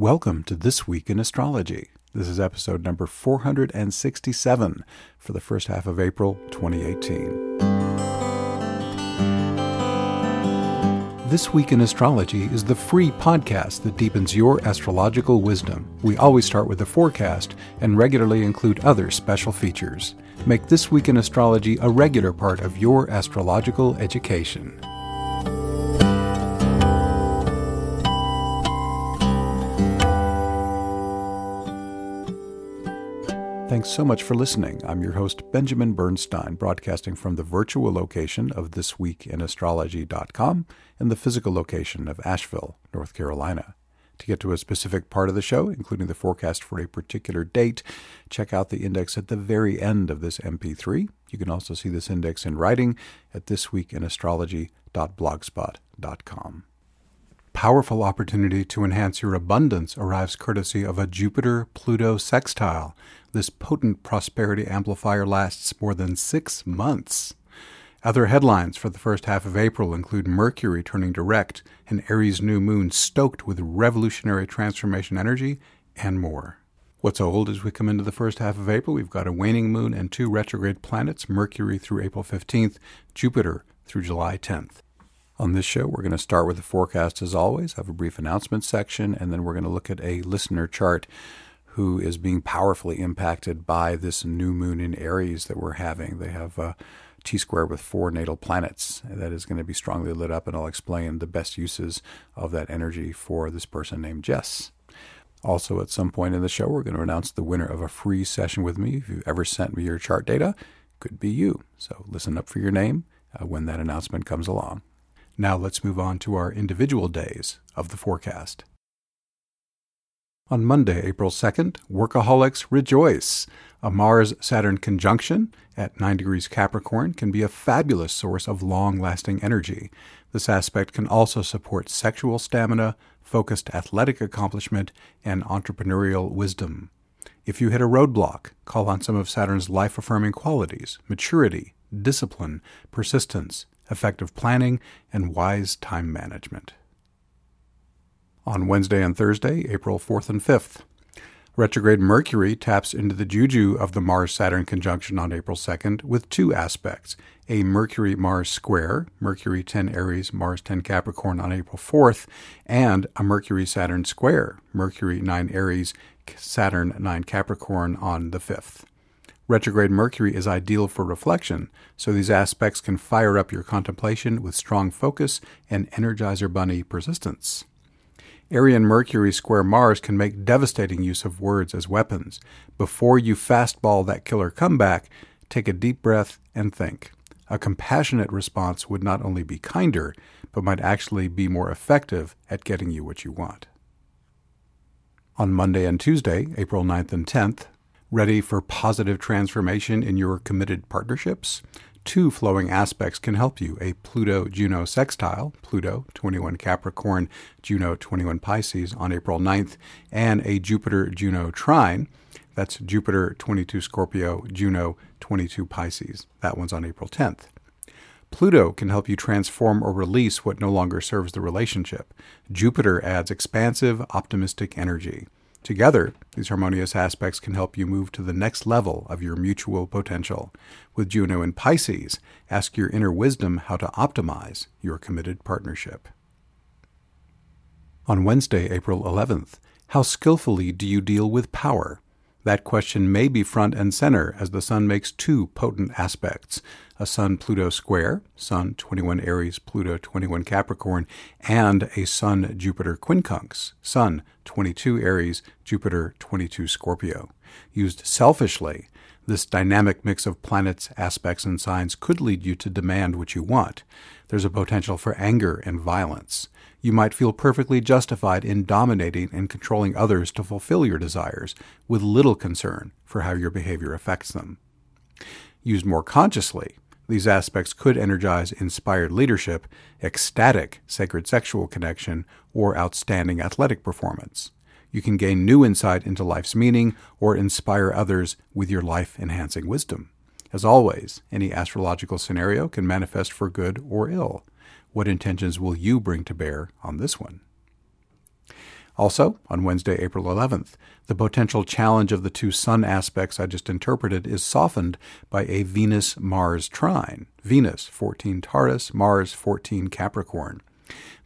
Welcome to This Week in Astrology. This is episode number 467 for the first half of April 2018. This Week in Astrology is the free podcast that deepens your astrological wisdom. We always start with the forecast and regularly include other special features. Make This Week in Astrology a regular part of your astrological education. Thanks so much for listening. I'm your host, Benjamin Bernstein, broadcasting from the virtual location of ThisWeekInAstrology.com and the physical location of Asheville, North Carolina. To get to a specific part of the show, including the forecast for a particular date, check out the index at the very end of this MP3. You can also see this index in writing at ThisWeekInAstrology.blogspot.com. Powerful opportunity to enhance your abundance arrives courtesy of a Jupiter-Pluto sextile. This potent prosperity amplifier lasts more than 6 months. Other headlines for the first half of April include Mercury turning direct, an Aries new moon stoked with revolutionary transformation energy, and more. What's old as we come into the first half of April, we've got a waning moon and 2 retrograde planets, Mercury through April 15th, Jupiter through July 10th. On this show, we're going to start with the forecast as always, have a brief announcement section, and then we're going to look at a listener chart who is being powerfully impacted by this new moon in Aries that we're having. They have a T-square with 4 natal planets. That is going to be strongly lit up, and I'll explain the best uses of that energy for this person named Jess. Also, at some point in the show, we're going to announce the winner of a free session with me. If you've ever sent me your chart data, it could be you. So listen up for your name when that announcement comes along. Now let's move on to our individual days of the forecast. On Monday, April 2nd, workaholics rejoice. A Mars-Saturn conjunction at 9 degrees Capricorn can be a fabulous source of long-lasting energy. This aspect can also support sexual stamina, focused athletic accomplishment, and entrepreneurial wisdom. If you hit a roadblock, call on some of Saturn's life-affirming qualities, maturity, discipline, persistence, effective planning, and wise time management. On Wednesday and Thursday, April 4th and 5th, retrograde Mercury taps into the juju of the Mars-Saturn conjunction on April 2nd with 2 aspects, a Mercury-Mars square, Mercury 10 Aries, Mars 10 Capricorn on April 4th, and a Mercury-Saturn square, Mercury 9 Aries, Saturn 9 Capricorn on the 5th. Retrograde Mercury is ideal for reflection, so these aspects can fire up your contemplation with strong focus and Energizer Bunny persistence. Arian Mercury square Mars can make devastating use of words as weapons. Before you fastball that killer comeback, take a deep breath and think. A compassionate response would not only be kinder, but might actually be more effective at getting you what you want. On Monday and Tuesday, April 9th and 10th, ready for positive transformation in your committed partnerships? 2 flowing aspects can help you, a Pluto-Juno sextile, Pluto 21 Capricorn, Juno 21 Pisces on April 9th, and a Jupiter-Juno trine, that's Jupiter 22 Scorpio, Juno 22 Pisces, that one's on April 10th. Pluto can help you transform or release what no longer serves the relationship. Jupiter adds expansive, optimistic energy. Together, these harmonious aspects can help you move to the next level of your mutual potential. With Juno and Pisces, ask your inner wisdom how to optimize your committed partnership. On Wednesday, April 11th, how skillfully do you deal with power? That question may be front and center as the Sun makes 2 potent aspects, a Sun-Pluto square, Sun 21 Aries, Pluto 21 Capricorn, and a Sun-Jupiter quincunx, Sun 22 Aries, Jupiter 22 Scorpio. Used selfishly, this dynamic mix of planets, aspects, and signs could lead you to demand what you want. There's a potential for anger and violence. You might feel perfectly justified in dominating and controlling others to fulfill your desires, with little concern for how your behavior affects them. Used more consciously, these aspects could energize inspired leadership, ecstatic sacred sexual connection, or outstanding athletic performance. You can gain new insight into life's meaning or inspire others with your life-enhancing wisdom. As always, any astrological scenario can manifest for good or ill. What intentions will you bring to bear on this one? Also, on Wednesday, April 11th, the potential challenge of the two sun aspects I just interpreted is softened by a Venus-Mars trine. Venus, 14 Taurus, Mars, 14 Capricorn.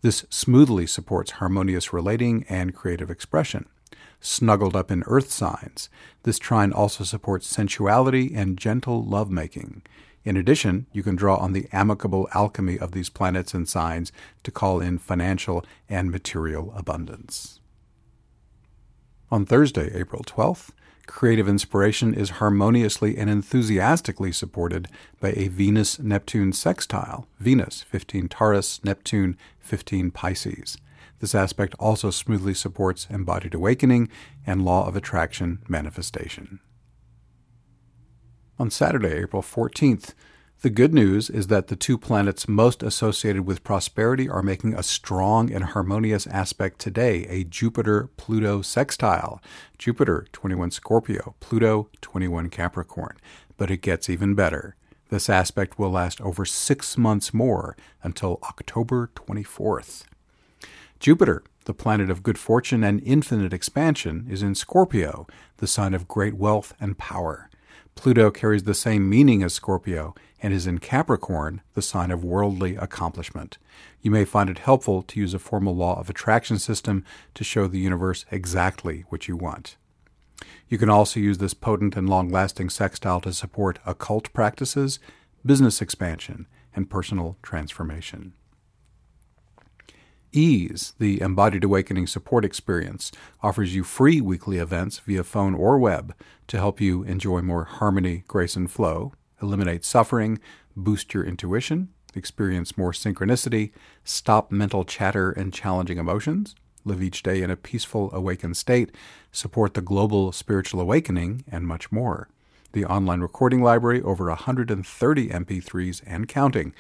This smoothly supports harmonious relating and creative expression. Snuggled up in earth signs, this trine also supports sensuality and gentle lovemaking. In addition, you can draw on the amicable alchemy of these planets and signs to call in financial and material abundance. On Thursday, April 12th, creative inspiration is harmoniously and enthusiastically supported by a Venus-Neptune sextile, Venus, 15 Taurus, Neptune, 15 Pisces. This aspect also smoothly supports embodied awakening and law of attraction manifestation. On Saturday, April 14th, the good news is that the two planets most associated with prosperity are making a strong and harmonious aspect today, a Jupiter-Pluto sextile. Jupiter, 21 Scorpio, Pluto, 21 Capricorn. But it gets even better. This aspect will last over 6 months more until October 24th. Jupiter, the planet of good fortune and infinite expansion, is in Scorpio, the sign of great wealth and power. Pluto carries the same meaning as Scorpio and is in Capricorn, the sign of worldly accomplishment. You may find it helpful to use a formal law of attraction system to show the universe exactly what you want. You can also use this potent and long-lasting sextile to support occult practices, business expansion, and personal transformation. Ease, the Embodied Awakening Support Experience, offers you free weekly events via phone or web to help you enjoy more harmony, grace, and flow, eliminate suffering, boost your intuition, experience more synchronicity, stop mental chatter and challenging emotions, live each day in a peaceful, awakened state, support the global spiritual awakening, and much more. The online recording library, over 130 MP3s and counting,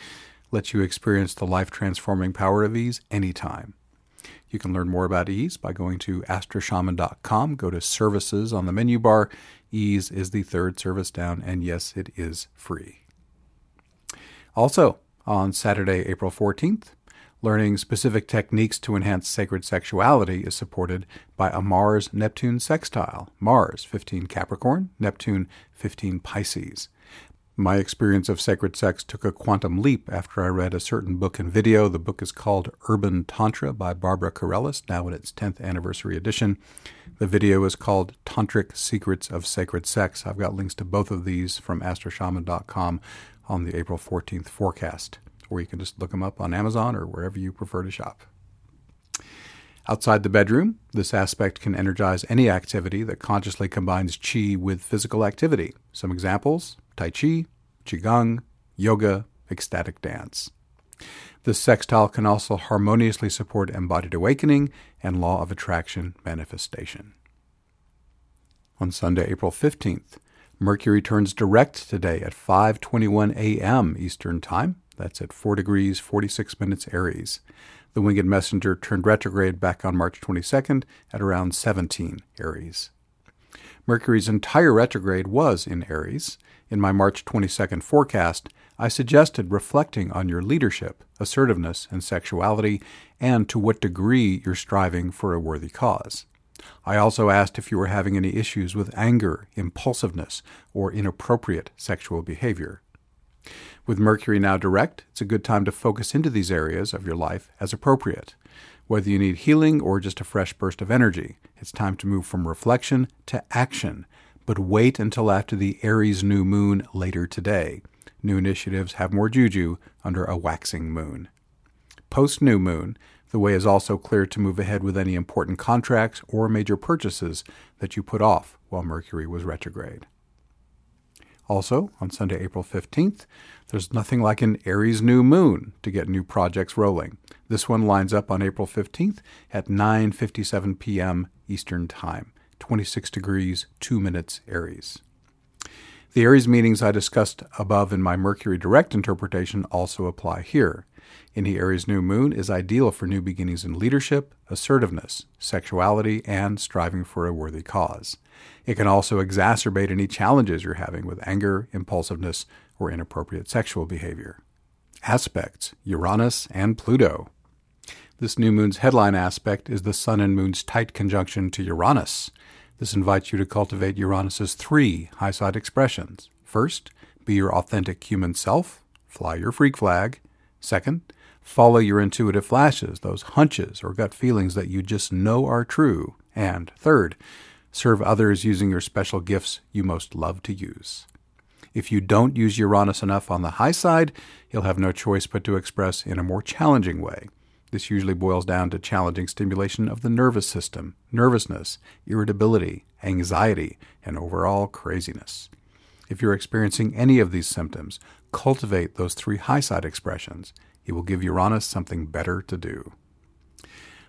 lets you experience the life-transforming power of ease anytime. You can learn more about ease by going to astroshaman.com. Go to services on the menu bar. Ease is the third service down, and yes, it is free. Also, on Saturday, April 14th, learning specific techniques to enhance sacred sexuality is supported by a Mars-Neptune sextile. Mars, 15 Capricorn, Neptune, 15 Pisces. My experience of sacred sex took a quantum leap after I read a certain book and video. The book is called Urban Tantra by Barbara Carellis, now in its 10th anniversary edition. The video is called Tantric Secrets of Sacred Sex. I've got links to both of these from astroshaman.com on the April 14th forecast, or you can just look them up on Amazon or wherever you prefer to shop. Outside the bedroom, this aspect can energize any activity that consciously combines qi with physical activity. Some examples: Tai Chi, Qigong, yoga, ecstatic dance. This sextile can also harmoniously support embodied awakening and law of attraction manifestation. On Sunday, April 15th, Mercury turns direct today at 5:21 a.m. Eastern Time. That's at 4 degrees 46 minutes Aries. The Winged Messenger turned retrograde back on March 22nd at around 17 Aries. Mercury's entire retrograde was in Aries. In my March 22nd forecast, I suggested reflecting on your leadership, assertiveness, and sexuality, and to what degree you're striving for a worthy cause. I also asked if you were having any issues with anger, impulsiveness, or inappropriate sexual behavior. With Mercury now direct, it's a good time to focus into these areas of your life as appropriate. Whether you need healing or just a fresh burst of energy, it's time to move from reflection to action, but wait until after the Aries new moon later today. New initiatives have more juju under a waxing moon. Post-new moon, the way is also clear to move ahead with any important contracts or major purchases that you put off while Mercury was retrograde. Also, on Sunday, April 15th, there's nothing like an Aries new moon to get new projects rolling. This one lines up on April 15th at 9:57 p.m. Eastern Time, 26 degrees, 2 minutes Aries. The Aries meanings I discussed above in my Mercury direct interpretation also apply here. Any Aries new moon is ideal for new beginnings in leadership, assertiveness, sexuality, and striving for a worthy cause. It can also exacerbate any challenges you're having with anger, impulsiveness, or inappropriate sexual behavior. Aspects: Uranus and Pluto. This new moon's headline aspect is the sun and moon's tight conjunction to Uranus. This invites you to cultivate Uranus's 3 high-side expressions. First, be your authentic human self, fly your freak flag. Second, follow your intuitive flashes, those hunches or gut feelings that you just know are true. And third, serve others using your special gifts you most love to use. If you don't use Uranus enough on the high side, you'll have no choice but to express in a more challenging way. This usually boils down to challenging stimulation of the nervous system, nervousness, irritability, anxiety, and overall craziness. If you're experiencing any of these symptoms, cultivate those 3 high-side expressions. It will give Uranus something better to do.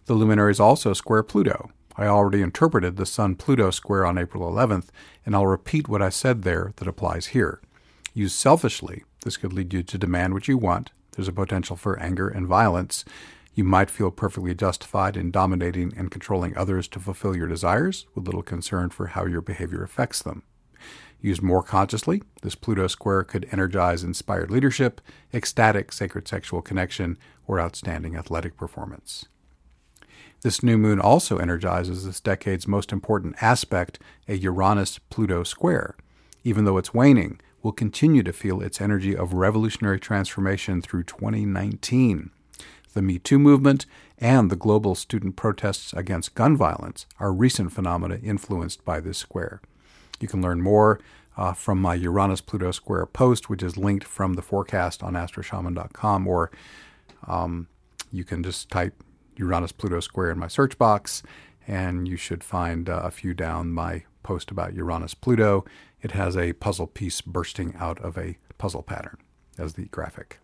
The luminaries also square Pluto. I already interpreted the Sun-Pluto square on April 11th, and I'll repeat what I said there that applies here. Used selfishly, this could lead you to demand what you want. There's a potential for anger and violence. You might feel perfectly justified in dominating and controlling others to fulfill your desires, with little concern for how your behavior affects them. Used more consciously, this Pluto square could energize inspired leadership, ecstatic sacred sexual connection, or outstanding athletic performance. This new moon also energizes this decade's most important aspect, a Uranus-Pluto square. Even though it's waning, we'll continue to feel its energy of revolutionary transformation through 2019. The Me Too movement and the global student protests against gun violence are recent phenomena influenced by this square. You can learn more from my Uranus-Pluto square post, which is linked from the forecast on astroshaman.com, or you can just type Uranus-Pluto square in my search box, and you should find a few down my post about Uranus-Pluto. It has a puzzle piece bursting out of a puzzle pattern as the graphic.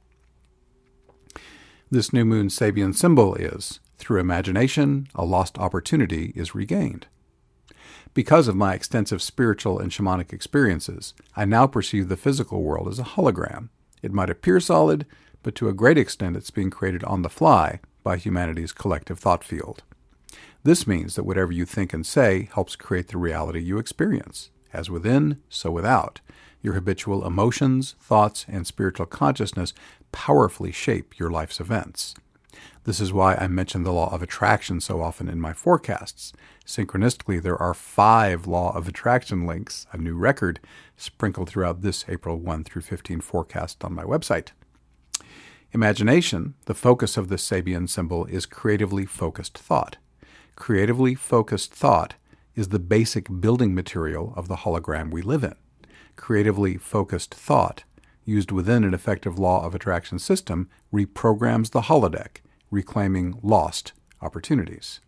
This new moon's Sabian symbol is, through imagination, a lost opportunity is regained. Because of my extensive spiritual and shamanic experiences, I now perceive the physical world as a hologram. It might appear solid, but to a great extent it's being created on the fly by humanity's collective thought field. This means that whatever you think and say helps create the reality you experience. As within, so without. Your habitual emotions, thoughts, and spiritual consciousness powerfully shape your life's events. This is why I mention the law of attraction so often in my forecasts. Synchronistically, there are 5 law of attraction links, a new record, sprinkled throughout this April 1 through 15 forecast on my website. Imagination, the focus of this Sabian symbol, is creatively focused thought. Creatively focused thought is the basic building material of the hologram we live in. Creatively focused thought, used within an effective law of attraction system, reprograms the holodeck, reclaiming lost opportunities.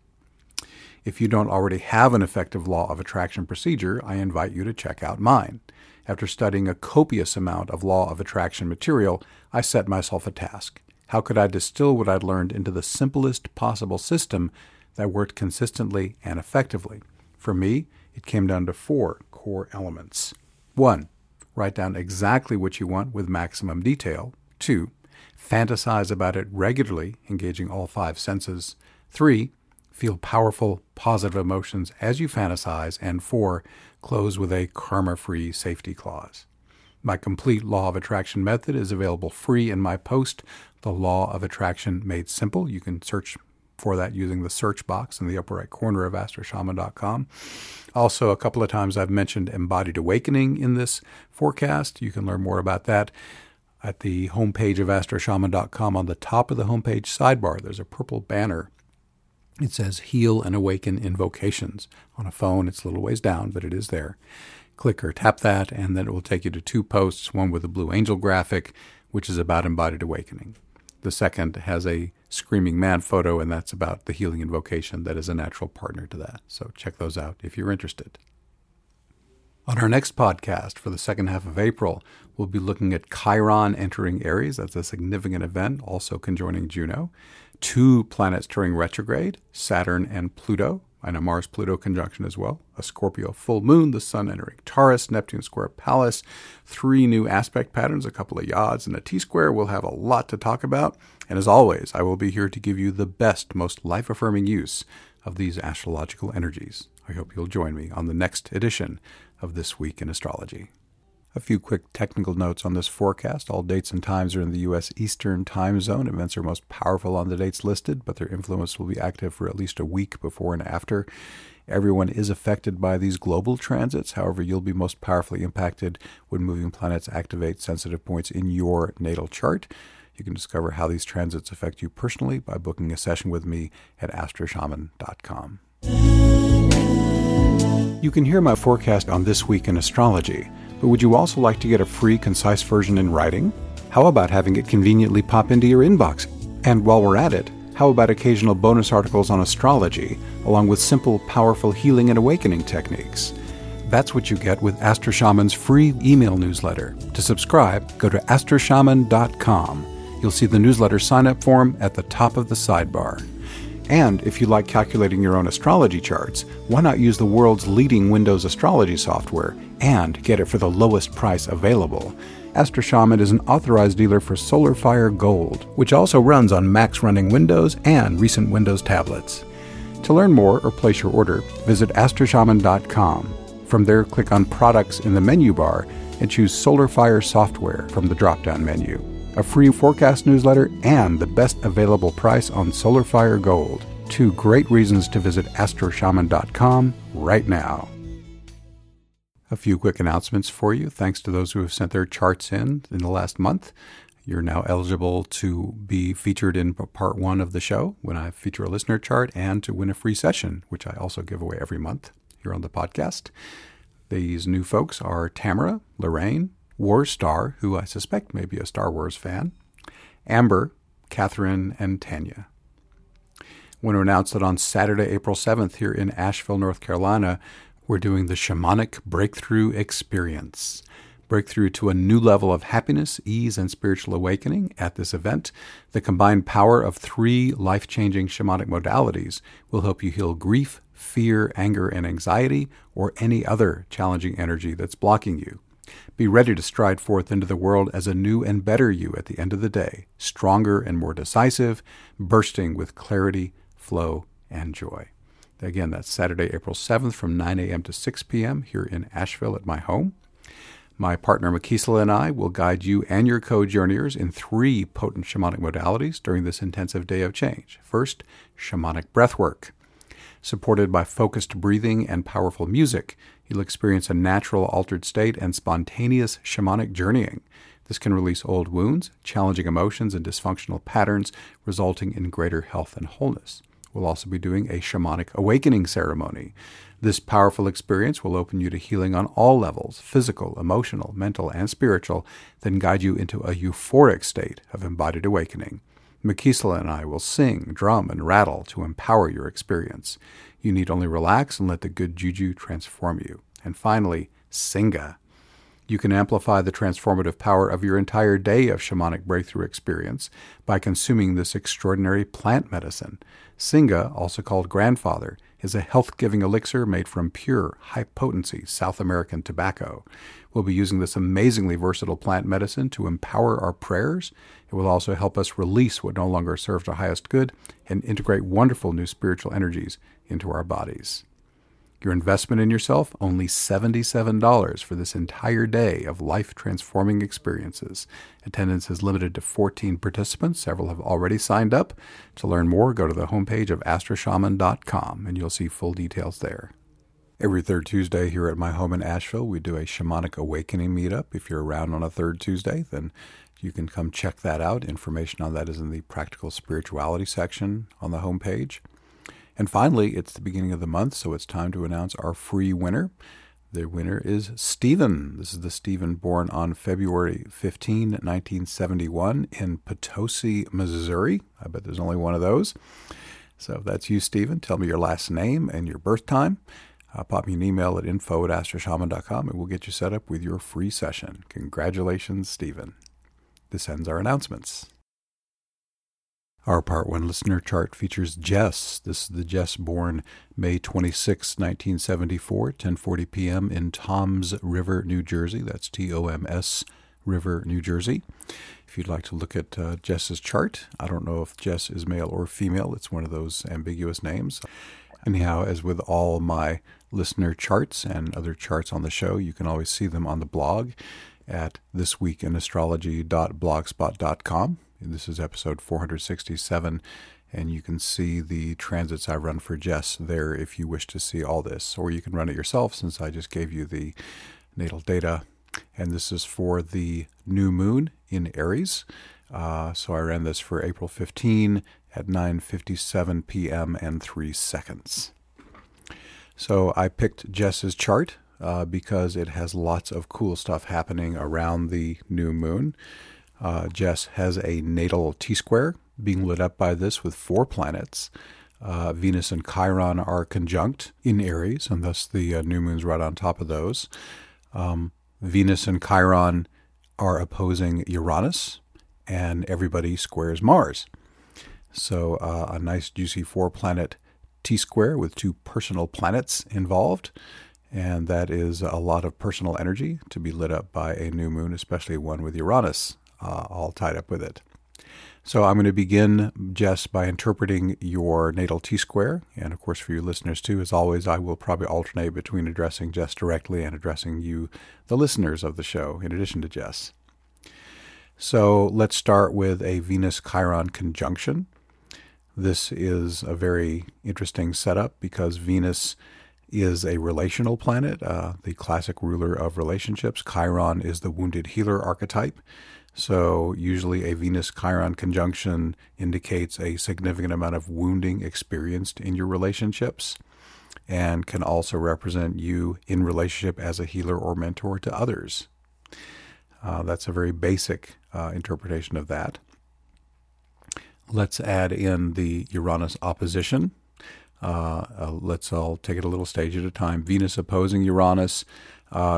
If you don't already have an effective law of attraction procedure, I invite you to check out mine. After studying a copious amount of law of attraction material, I set myself a task. How could I distill what I'd learned into the simplest possible system that worked consistently and effectively? For me, it came down to 4 core elements. 1. Write down exactly what you want with maximum detail. 2. Fantasize about it regularly, engaging all 5 senses. 3. Feel powerful, positive emotions as you fantasize, and 4, close with a karma-free safety clause. My complete Law of Attraction method is available free in my post, The Law of Attraction Made Simple. You can search for that using the search box in the upper right corner of astroshaman.com. Also, a couple of times I've mentioned Embodied Awakening in this forecast. You can learn more about that at the homepage of astroshaman.com. On the top of the homepage sidebar, there's a purple banner. It says Heal and Awaken Invocations. On a phone, it's a little ways down, but it is there. Click or tap that, and then it will take you to 2 posts, one with a blue angel graphic, which is about Embodied Awakening. The second has a screaming man photo, and that's about the healing invocation that is a natural partner to that. So check those out if you're interested. On our next podcast for the second half of April, we'll be looking at Chiron entering Aries. That's a significant event, also conjoining Juno. 2 planets during retrograde, Saturn and Pluto, and a Mars-Pluto conjunction as well. A Scorpio full moon, the Sun entering Taurus, Neptune square Pallas, 3 new aspect patterns, a couple of yods, and a T-square. We'll have a lot to talk about. And as always, I will be here to give you the best, most life-affirming use of these astrological energies. I hope you'll join me on the next edition of This Week in Astrology. A few quick technical notes on this forecast. All dates and times are in the U.S. Eastern Time Zone. Events are most powerful on the dates listed, but their influence will be active for at least a week before and after. Everyone is affected by these global transits. However, you'll be most powerfully impacted when moving planets activate sensitive points in your natal chart. You can discover how these transits affect you personally by booking a session with me at astroshaman.com. You can hear my forecast on This Week in Astrology, but would you also like to get a free, concise version in writing? How about having it conveniently pop into your inbox? And while we're at it, how about occasional bonus articles on astrology, along with simple, powerful healing and awakening techniques? That's what you get with Astro Shaman's free email newsletter. To subscribe, go to astroshaman.com. You'll see the newsletter sign-up form at the top of the sidebar. And if you like calculating your own astrology charts, why not use the world's leading Windows astrology software and get it for the lowest price available? Astro Shaman is an authorized dealer for Solar Fire Gold, which also runs on Max-running Windows and recent Windows tablets. To learn more or place your order, visit astroshaman.com. From there, click on Products in the menu bar and choose Solar Fire Software from the drop-down menu. A free forecast newsletter and the best available price on Solar Fire Gold. Two great reasons to visit astroshaman.com right now. A few quick announcements for you. Thanks to those who have sent their charts in the last month. You're now eligible to be featured in part one of the show when I feature a listener chart and to win a free session, which I also give away every month here on the podcast. These new folks are Tamara, Lorraine, War Star, who I suspect may be a Star Wars fan, Amber, Catherine, and Tanya. I want to announce that on Saturday, April 7th, here in Asheville, North Carolina, we're doing the Shamanic Breakthrough Experience. Breakthrough to a new level of happiness, ease, and spiritual awakening at this event. The combined power of three life-changing shamanic modalities will help you heal grief, fear, anger, and anxiety, or any other challenging energy that's blocking you. Be ready to stride forth into the world as a new and better you at the end of the day, stronger and more decisive, bursting with clarity, flow, and joy. Again, that's Saturday, April 7th from 9 a.m. to 6 p.m. here in Asheville at my home. My partner Makisla and I will guide you and your co-journeyers in three potent shamanic modalities during this intensive day of change. First, shamanic breathwork. Supported by focused breathing and powerful music, you'll experience a natural altered state and spontaneous shamanic journeying. This can release old wounds, challenging emotions, and dysfunctional patterns, resulting in greater health and wholeness. We'll also be doing a shamanic awakening ceremony. This powerful experience will open you to healing on all levels, physical, emotional, mental, and spiritual, then guide you into a euphoric state of embodied awakening. Makisla and I will sing, drum, and rattle to empower your experience. You need only relax and let the good juju transform you. And finally, Singa. You can amplify the transformative power of your entire day of shamanic breakthrough experience by consuming this extraordinary plant medicine. Singa, also called grandfather, is a health-giving elixir made from pure, high-potency South American tobacco. We'll be using this amazingly versatile plant medicine to empower our prayers. It will also help us release what no longer serves our highest good and integrate wonderful new spiritual energies into our bodies. Your investment in yourself, only $77 for this entire day of life-transforming experiences. Attendance is limited to 14 participants. Several have already signed up. To learn more, go to the homepage of astroshaman.com, and you'll see full details there. Every third Tuesday here at my home in Asheville, we do a Shamanic Awakening meetup. If you're around on a third Tuesday, then you can come check that out. Information on that is in the Practical Spirituality section on the homepage. And finally, it's the beginning of the month, so it's time to announce our free winner. The winner is Stephen. This is the Stephen born on February 15, 1971 in Potosi, Missouri. I bet there's only one of those. So that's you, Stephen. Tell me your last name and your birth time. Pop me an email at info@astroshaman.com and we'll get you set up with your free session. Congratulations, Stephen. This ends our announcements. Our Part 1 listener chart features Jess. This is the Jess born May 26, 1974, 10:40 p.m. in Toms River, New Jersey. That's T-O-M-S, River, New Jersey. If you'd like to look at Jess's chart, I don't know if Jess is male or female. It's one of those ambiguous names. Anyhow, as with all my listener charts and other charts on the show, you can always see them on the blog. at ThisWeekInAstrology.blogspot.com. This is episode 467, and you can see the transits I run for Jess there if you wish to see all this. Or you can run it yourself, since I just gave you the natal data. And this is for the new moon in Aries. So I ran this for April 15 at 9:57 p.m. and 3 seconds. So I picked Jess's chart because it has lots of cool stuff happening around the new moon. Jess has a natal T-square being lit up by this with 4 planets. Venus and Chiron are conjunct in Aries, and thus the new moon's right on top of those. Venus and Chiron are opposing Uranus, and everybody squares Mars. So a nice juicy 4-planet T-square with 2 personal planets involved, and that is a lot of personal energy to be lit up by a new moon, especially one with Uranus all tied up with it. So I'm going to begin, Jess, by interpreting your natal T-square. And of course, for you listeners too, as always, I will probably alternate between addressing Jess directly and addressing you, the listeners of the show, in addition to Jess. So let's start with a Venus-Chiron conjunction. This is a very interesting setup because Venus is a relational planet, the classic ruler of relationships. Chiron is the wounded healer archetype. So usually a Venus-Chiron conjunction indicates a significant amount of wounding experienced in your relationships and can also represent you in relationship as a healer or mentor to others. That's a very basic interpretation of that. Let's add in the Uranus opposition. Let's all take it a little stage at a time. Venus opposing Uranus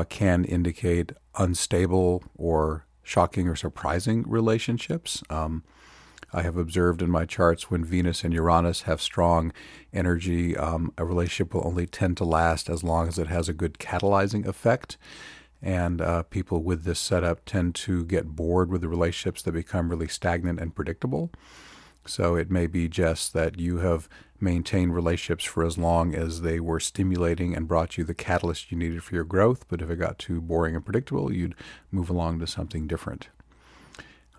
can indicate unstable or shocking or surprising relationships. I have observed in my charts when Venus and Uranus have strong energy, a relationship will only tend to last as long as it has a good catalyzing effect. And people with this setup tend to get bored with the relationships that become really stagnant and predictable. So it may be just that you have maintained relationships for as long as they were stimulating and brought you the catalyst you needed for your growth. But if it got too boring and predictable, you'd move along to something different.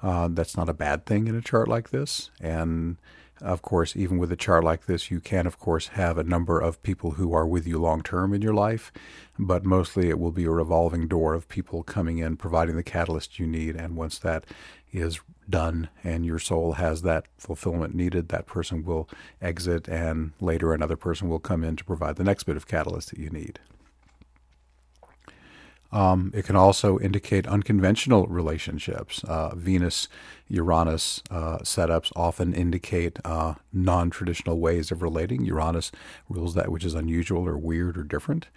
That's not a bad thing in a chart like this. And of course, even with a chart like this, you can, of course, have a number of people who are with you long-term in your life, but mostly it will be a revolving door of people coming in, providing the catalyst you need, and once that is done and your soul has that fulfillment needed, that person will exit, and later another person will come in to provide the next bit of catalyst that you need. It can also indicate unconventional relationships. Venus-Uranus setups often indicate non-traditional ways of relating. Uranus rules that which is unusual or weird or different.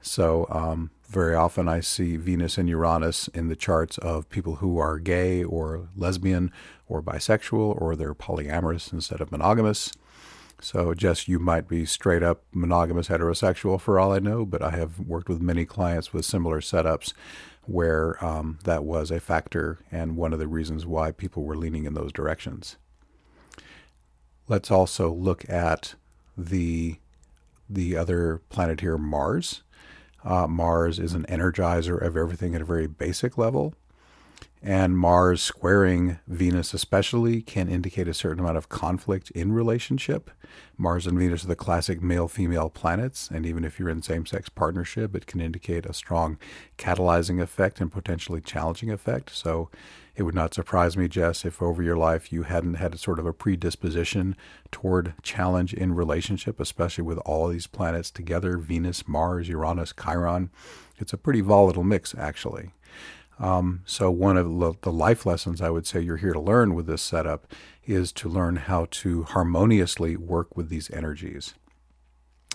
So very often I see Venus and Uranus in the charts of people who are gay or lesbian or bisexual, or they're polyamorous instead of monogamous. So Jess, you might be straight up monogamous heterosexual for all I know, but I have worked with many clients with similar setups where that was a factor and one of the reasons why people were leaning in those directions. Let's also look at the other planet here, Mars. Mars is an energizer of everything at a very basic level. And Mars squaring Venus especially can indicate a certain amount of conflict in relationship. Mars and Venus are the classic male-female planets, and even if you're in same-sex partnership, it can indicate a strong catalyzing effect and potentially challenging effect. So it would not surprise me, Jess, if over your life you hadn't had a sort of a predisposition toward challenge in relationship, especially with all these planets together, Venus, Mars, Uranus, Chiron. It's a pretty volatile mix, actually. So one of the life lessons I would say you're here to learn with this setup is to learn how to harmoniously work with these energies.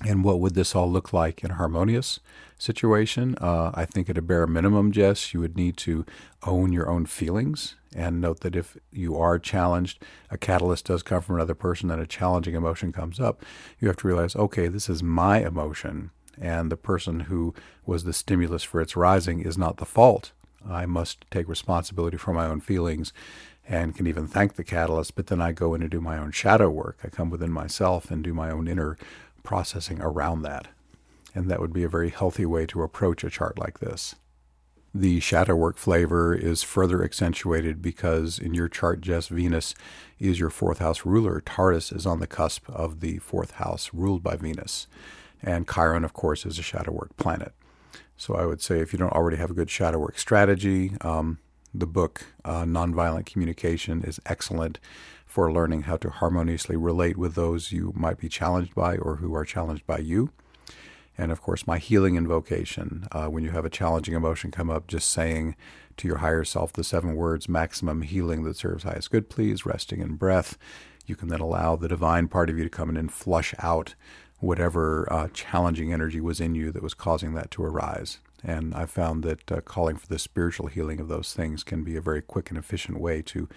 And what would this all look like in a harmonious situation? I think at a bare minimum, Jess, you would need to own your own feelings and note that if you are challenged, a catalyst does come from another person and a challenging emotion comes up. You have to realize, okay, this is my emotion, and the person who was the stimulus for its rising is not the fault. I must take responsibility for my own feelings and can even thank the catalyst, but then I go in and do my own shadow work. I come within myself and do my own inner processing around that. And that would be a very healthy way to approach a chart like this. The shadow work flavor is further accentuated because in your chart, Jess, Venus is your fourth house ruler. Taurus is on the cusp of the fourth house ruled by Venus. And Chiron, of course, is a shadow work planet. So I would say if you don't already have a good shadow work strategy, the book Nonviolent Communication is excellent for learning how to harmoniously relate with those you might be challenged by or who are challenged by you. And of course, my healing invocation, when you have a challenging emotion come up, just saying to your higher self the 7 words, maximum healing that serves highest good, please, resting in breath. You can then allow the divine part of you to come in and flush out whatever challenging energy was in you that was causing that to arise. And I found that calling for the spiritual healing of those things can be a very quick and efficient way to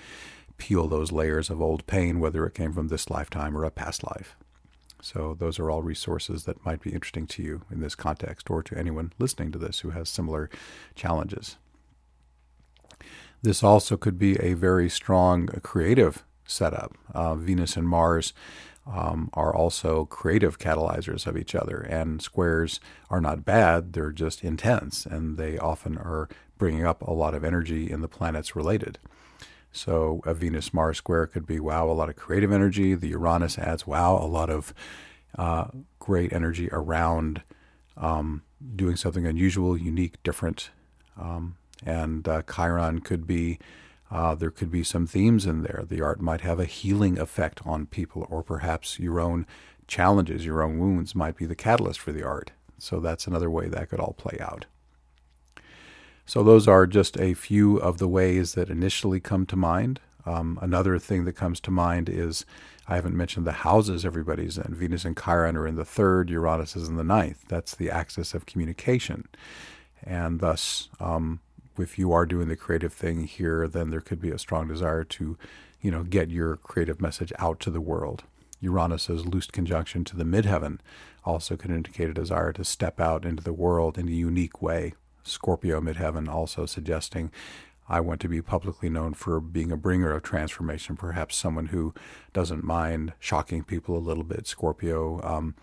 peel those layers of old pain, whether it came from this lifetime or a past life. So those are all resources that might be interesting to you in this context or to anyone listening to this who has similar challenges. This also could be a very strong creative setup. Venus and Mars are also creative catalyzers of each other, and squares are not bad, they're just intense, and they often are bringing up a lot of energy in the planets related. So a Venus-Mars square could be, wow, a lot of creative energy. The Uranus adds, wow, a lot of great energy around doing something unusual, unique, different. And Chiron could be, there could be some themes in there. The art might have a healing effect on people, or perhaps your own challenges, your own wounds might be the catalyst for the art. So that's another way that could all play out. So those are just a few of the ways that initially come to mind. Another thing that comes to mind is, I haven't mentioned the houses everybody's in. Venus and Chiron are in the 3rd, Uranus is in the 9th. That's the axis of communication. And thus, if you are doing the creative thing here, then there could be a strong desire to, get your creative message out to the world. Uranus's loose conjunction to the midheaven also could indicate a desire to step out into the world in a unique way. Scorpio midheaven also suggesting, I want to be publicly known for being a bringer of transformation, perhaps someone who doesn't mind shocking people a little bit. Scorpio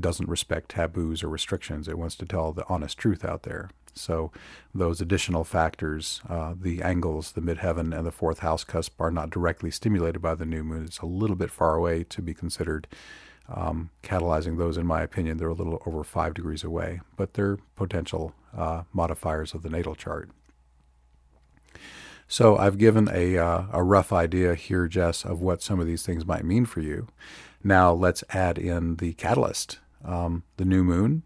doesn't respect taboos or restrictions. It wants to tell the honest truth out there. So those additional factors, the angles, the midheaven and the 4th house cusp are not directly stimulated by the new moon. It's a little bit far away to be considered catalyzing those, in my opinion. They're a little over 5 degrees away, but they're potential modifiers of the natal chart. So I've given a rough idea here, Jess, of what some of these things might mean for you. Now let's add in the catalyst. The new moon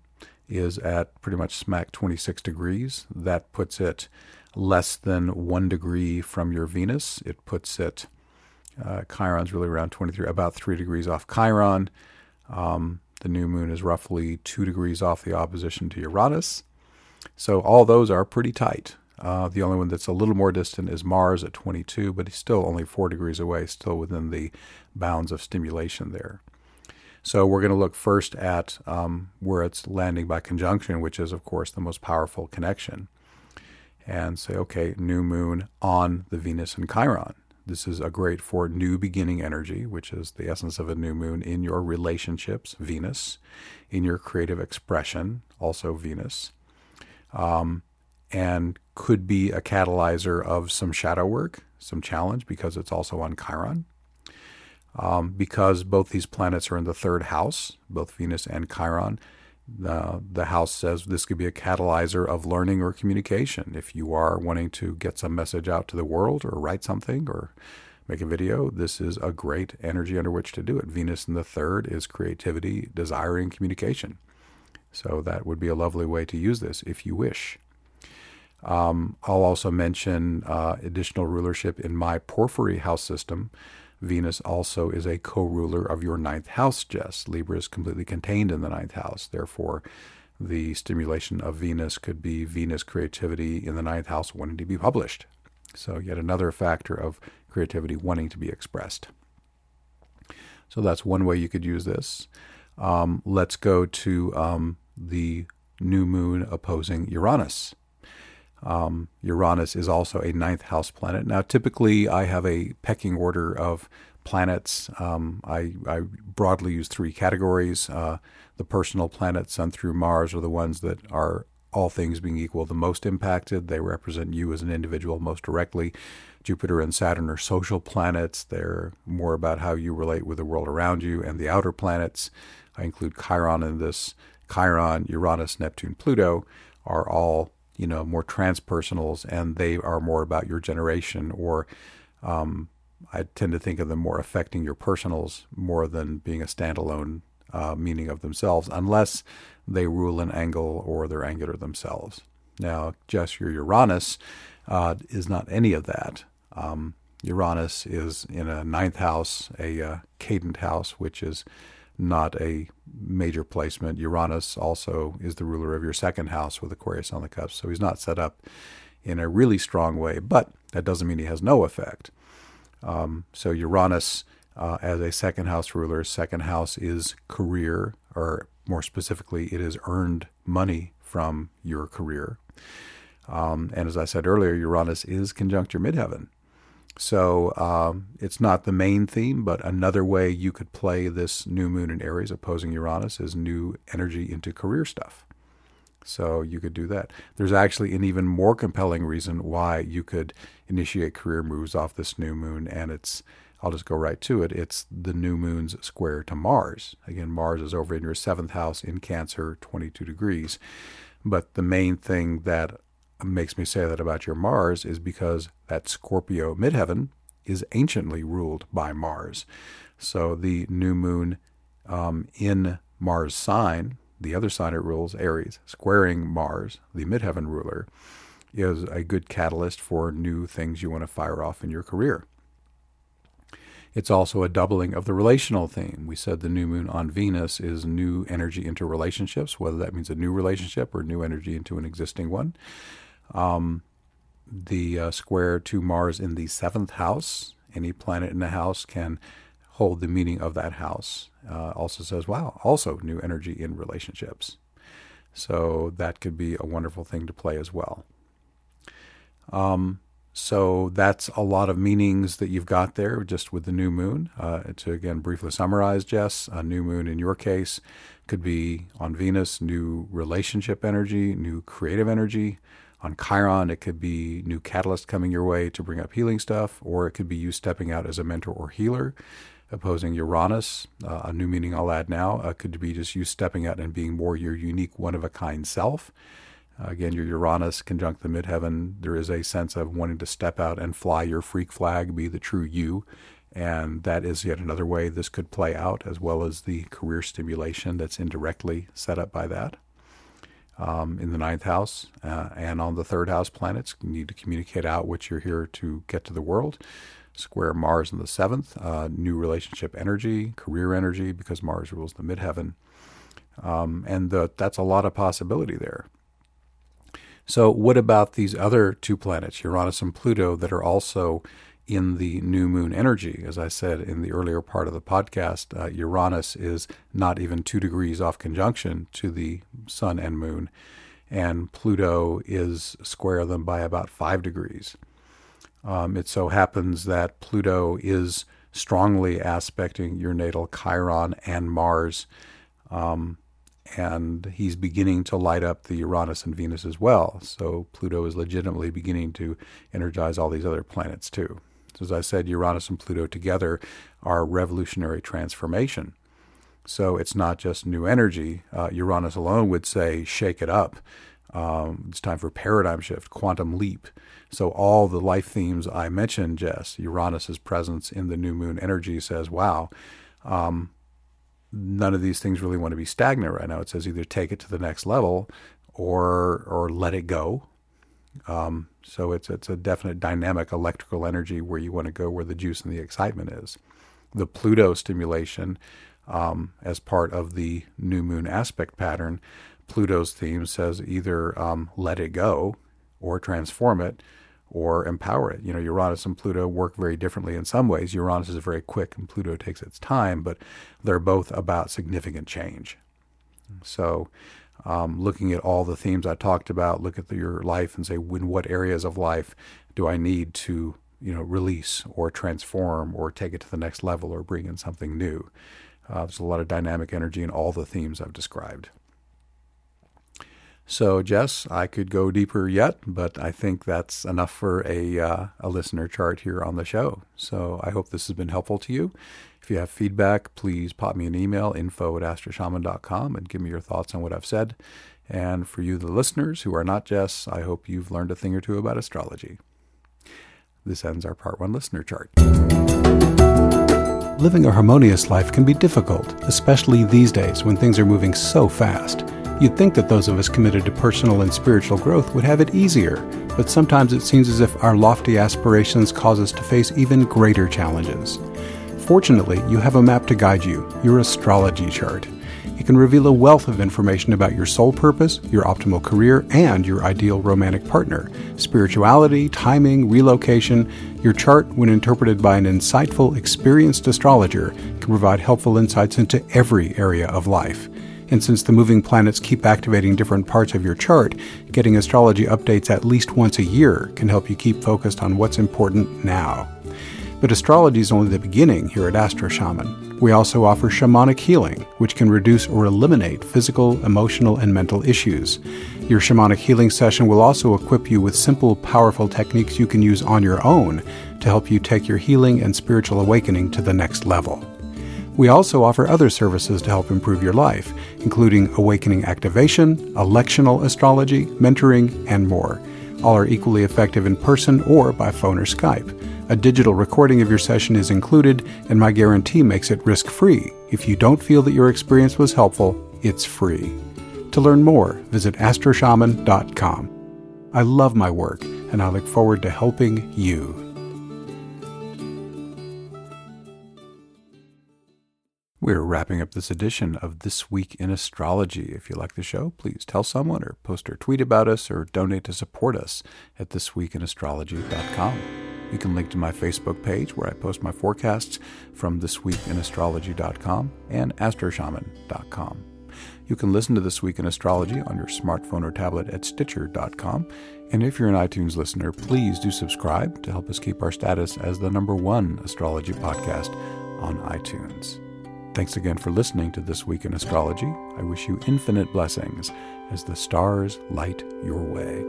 is at pretty much smack 26 degrees. That puts it less than 1 degree from your Venus. It puts it, Chiron's really around 23, about 3 degrees off Chiron. The new moon is roughly 2 degrees off the opposition to Uranus. So all those are pretty tight. The only one that's a little more distant is Mars at 22, but he's still only 4 degrees away, still within the bounds of stimulation there. So we're going to look first at where it's landing by conjunction, which is, of course, the most powerful connection. And say, okay, new moon on the Venus and Chiron. This is a great for new beginning energy, which is the essence of a new moon in your relationships, Venus, in your creative expression, also Venus. And could be a catalyzer of some shadow work, some challenge, because it's also on Chiron. Because both these planets are in the 3rd house, both Venus and Chiron, the house says this could be a catalyzer of learning or communication. If you are wanting to get some message out to the world or write something or make a video, this is a great energy under which to do it. Venus in the 3rd is creativity, desiring communication. So that would be a lovely way to use this if you wish. I'll also mention additional rulership in my porphyry house system. Venus also is a co-ruler of your 9th house, Jess. Libra is completely contained in the 9th house. Therefore, the stimulation of Venus could be Venus creativity in the 9th house wanting to be published. So yet another factor of creativity wanting to be expressed. So that's one way you could use this. Let's go to the new moon opposing Uranus. Uranus is also a 9th house planet. Now, typically, I have a pecking order of planets. I broadly use 3 categories. The personal planets, Sun through Mars, are the ones that are all things being equal, the most impacted. They represent you as an individual most directly. Jupiter and Saturn are social planets. They're more about how you relate with the world around you and the outer planets. I include Chiron in this. Chiron, Uranus, Neptune, Pluto are all, more transpersonals, and they are more about your generation, or I tend to think of them more affecting your personals more than being a standalone meaning of themselves, unless they rule an angle or they're angular themselves. Now, just your Uranus is not any of that. Uranus is in a ninth house, a cadent house, which is not a major placement. Uranus also is the ruler of your second house with Aquarius on the cusp, so he's not set up in a really strong way, but that doesn't mean he has no effect. So Uranus as a second house ruler, second house is career, or more specifically, it is earned money from your career. And as I said earlier, Uranus is conjunct your midheaven. So it's not the main theme, but another way you could play this new moon in Aries opposing Uranus is new energy into career stuff. So you could do that. There's actually an even more compelling reason why you could initiate career moves off this new moon, and I'll just go right to it. It's the new moon's square to Mars. Again, Mars is over in your seventh house in Cancer, 22 degrees. But the main thing that makes me say that about your Mars is because that Scorpio midheaven is anciently ruled by Mars. So the new moon in Mars sign, the other sign it rules, Aries, squaring Mars, the midheaven ruler, is a good catalyst for new things you want to fire off in your career. It's also a doubling of the relational theme. We said the new moon on Venus is new energy into relationships, whether that means a new relationship or new energy into an existing one. The square to Mars in the seventh house, any planet in the house can hold the meaning of that house, also says, wow, also new energy in relationships. So that could be a wonderful thing to play as well. So that's a lot of meanings that you've got there just with the new moon. To again briefly summarize, Jess, a new moon in your case could be on Venus, new relationship energy, new creative energy. On Chiron, it could be new catalyst coming your way to bring up healing stuff, or it could be you stepping out as a mentor or healer. Opposing Uranus, a new meaning I'll add now, could be just you stepping out and being more your unique one-of-a-kind self. Again, your Uranus conjunct the midheaven, there is a sense of wanting to step out and fly your freak flag, be the true you, and that is yet another way this could play out, as well as the career stimulation that's indirectly set up by that. In the ninth house and on the third house planets, you need to communicate out what you're here to get to the world. Square Mars in the seventh, new relationship energy, career energy, because Mars rules the midheaven. That's a lot of possibility there. So what about these other two planets, Uranus and Pluto, that are also in the new moon energy? As I said in the earlier part of the podcast, Uranus is not even 2 degrees off conjunction to the sun and moon, and Pluto is square them by about 5 degrees. It so happens that Pluto is strongly aspecting your natal Chiron and Mars, and he's beginning to light up the Uranus and Venus as well. So Pluto is legitimately beginning to energize all these other planets too. So as I said, Uranus and Pluto together are revolutionary transformation. So it's not just new energy. Uranus alone would say, shake it up. It's time for paradigm shift, quantum leap. So all the life themes I mentioned, Jess, Uranus's presence in the new moon energy says, wow, none of these things really want to be stagnant right now. It says either take it to the next level or let it go. So it's a definite dynamic electrical energy where you want to go, where the juice and the excitement is. The Pluto stimulation as part of the new moon aspect pattern, Pluto's theme says either let it go or transform it or empower it. Uranus and Pluto work very differently in some ways. Uranus is very quick and Pluto takes its time, but they're both about significant change. So looking at all the themes I talked about, look at your life and say, in what areas of life do I need to release or transform or take it to the next level or bring in something new? There's a lot of dynamic energy in all the themes I've described. So, Jess, I could go deeper yet, but I think that's enough for a listener chart here on the show. So I hope this has been helpful to you. If you have feedback, please pop me an email, info@astroshaman.com, and give me your thoughts on what I've said. And for you, the listeners who are not Jess, I hope you've learned a thing or two about astrology. This ends our Part 1 listener chart. Living a harmonious life can be difficult, especially these days when things are moving so fast. You'd think that those of us committed to personal and spiritual growth would have it easier, but sometimes it seems as if our lofty aspirations cause us to face even greater challenges. Fortunately, you have a map to guide you, your astrology chart. It can reveal a wealth of information about your soul purpose, your optimal career, and your ideal romantic partner, spirituality, timing, relocation. Your chart, when interpreted by an insightful, experienced astrologer, can provide helpful insights into every area of life. And since the moving planets keep activating different parts of your chart, getting astrology updates at least once a year can help you keep focused on what's important now. But astrology is only the beginning here at Astro Shaman. We also offer shamanic healing, which can reduce or eliminate physical, emotional, and mental issues. Your shamanic healing session will also equip you with simple, powerful techniques you can use on your own to help you take your healing and spiritual awakening to the next level. We also offer other services to help improve your life, including awakening activation, electional astrology, mentoring, and more. All are equally effective in person or by phone or Skype. A digital recording of your session is included, and my guarantee makes it risk-free. If you don't feel that your experience was helpful, it's free. To learn more, visit astroshaman.com. I love my work, and I look forward to helping you. We're wrapping up this edition of This Week in Astrology. If you like the show, please tell someone or post or tweet about us or donate to support us at ThisWeekInAstrology.com. You can link to my Facebook page where I post my forecasts from ThisWeekInAstrology.com and astroshaman.com. You can listen to This Week in Astrology on your smartphone or tablet at Stitcher.com. And if you're an iTunes listener, please do subscribe to help us keep our status as the #1 astrology podcast on iTunes. Thanks again for listening to This Week in Astrology. I wish you infinite blessings as the stars light your way.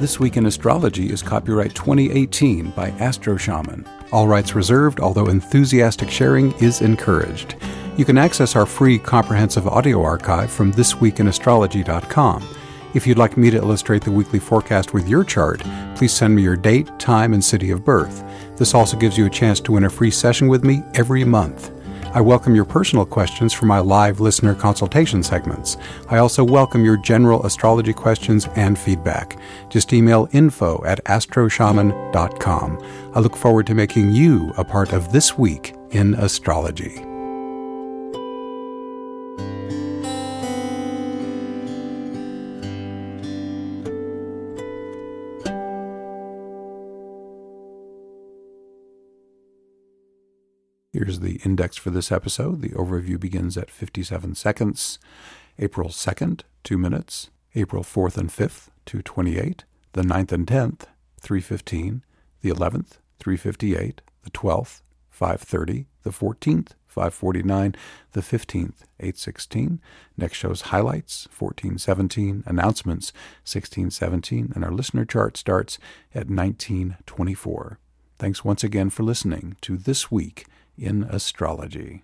This Week in Astrology is copyright 2018 by Astro Shaman. All rights reserved, although enthusiastic sharing is encouraged. You can access our free comprehensive audio archive from ThisWeekInAstrology.com. If you'd like me to illustrate the weekly forecast with your chart, please send me your date, time, and city of birth. This also gives you a chance to win a free session with me every month. I welcome your personal questions for my live listener consultation segments. I also welcome your general astrology questions and feedback. Just email info@astroshaman.com. I look forward to making you a part of This Week in Astrology. Here's the index for this episode. The overview begins at 57 seconds. April 2nd, 2 minutes. April 4th and 5th, 2:28. The 9th and 10th, 3:15. The 11th, 3:58. The 12th, 5:30. The 14th, 5:49. The 15th, 8:16. Next shows highlights, 14:17. Announcements, 16:17. And our listener chart starts at 19:24. Thanks once again for listening to This Week in Astrology.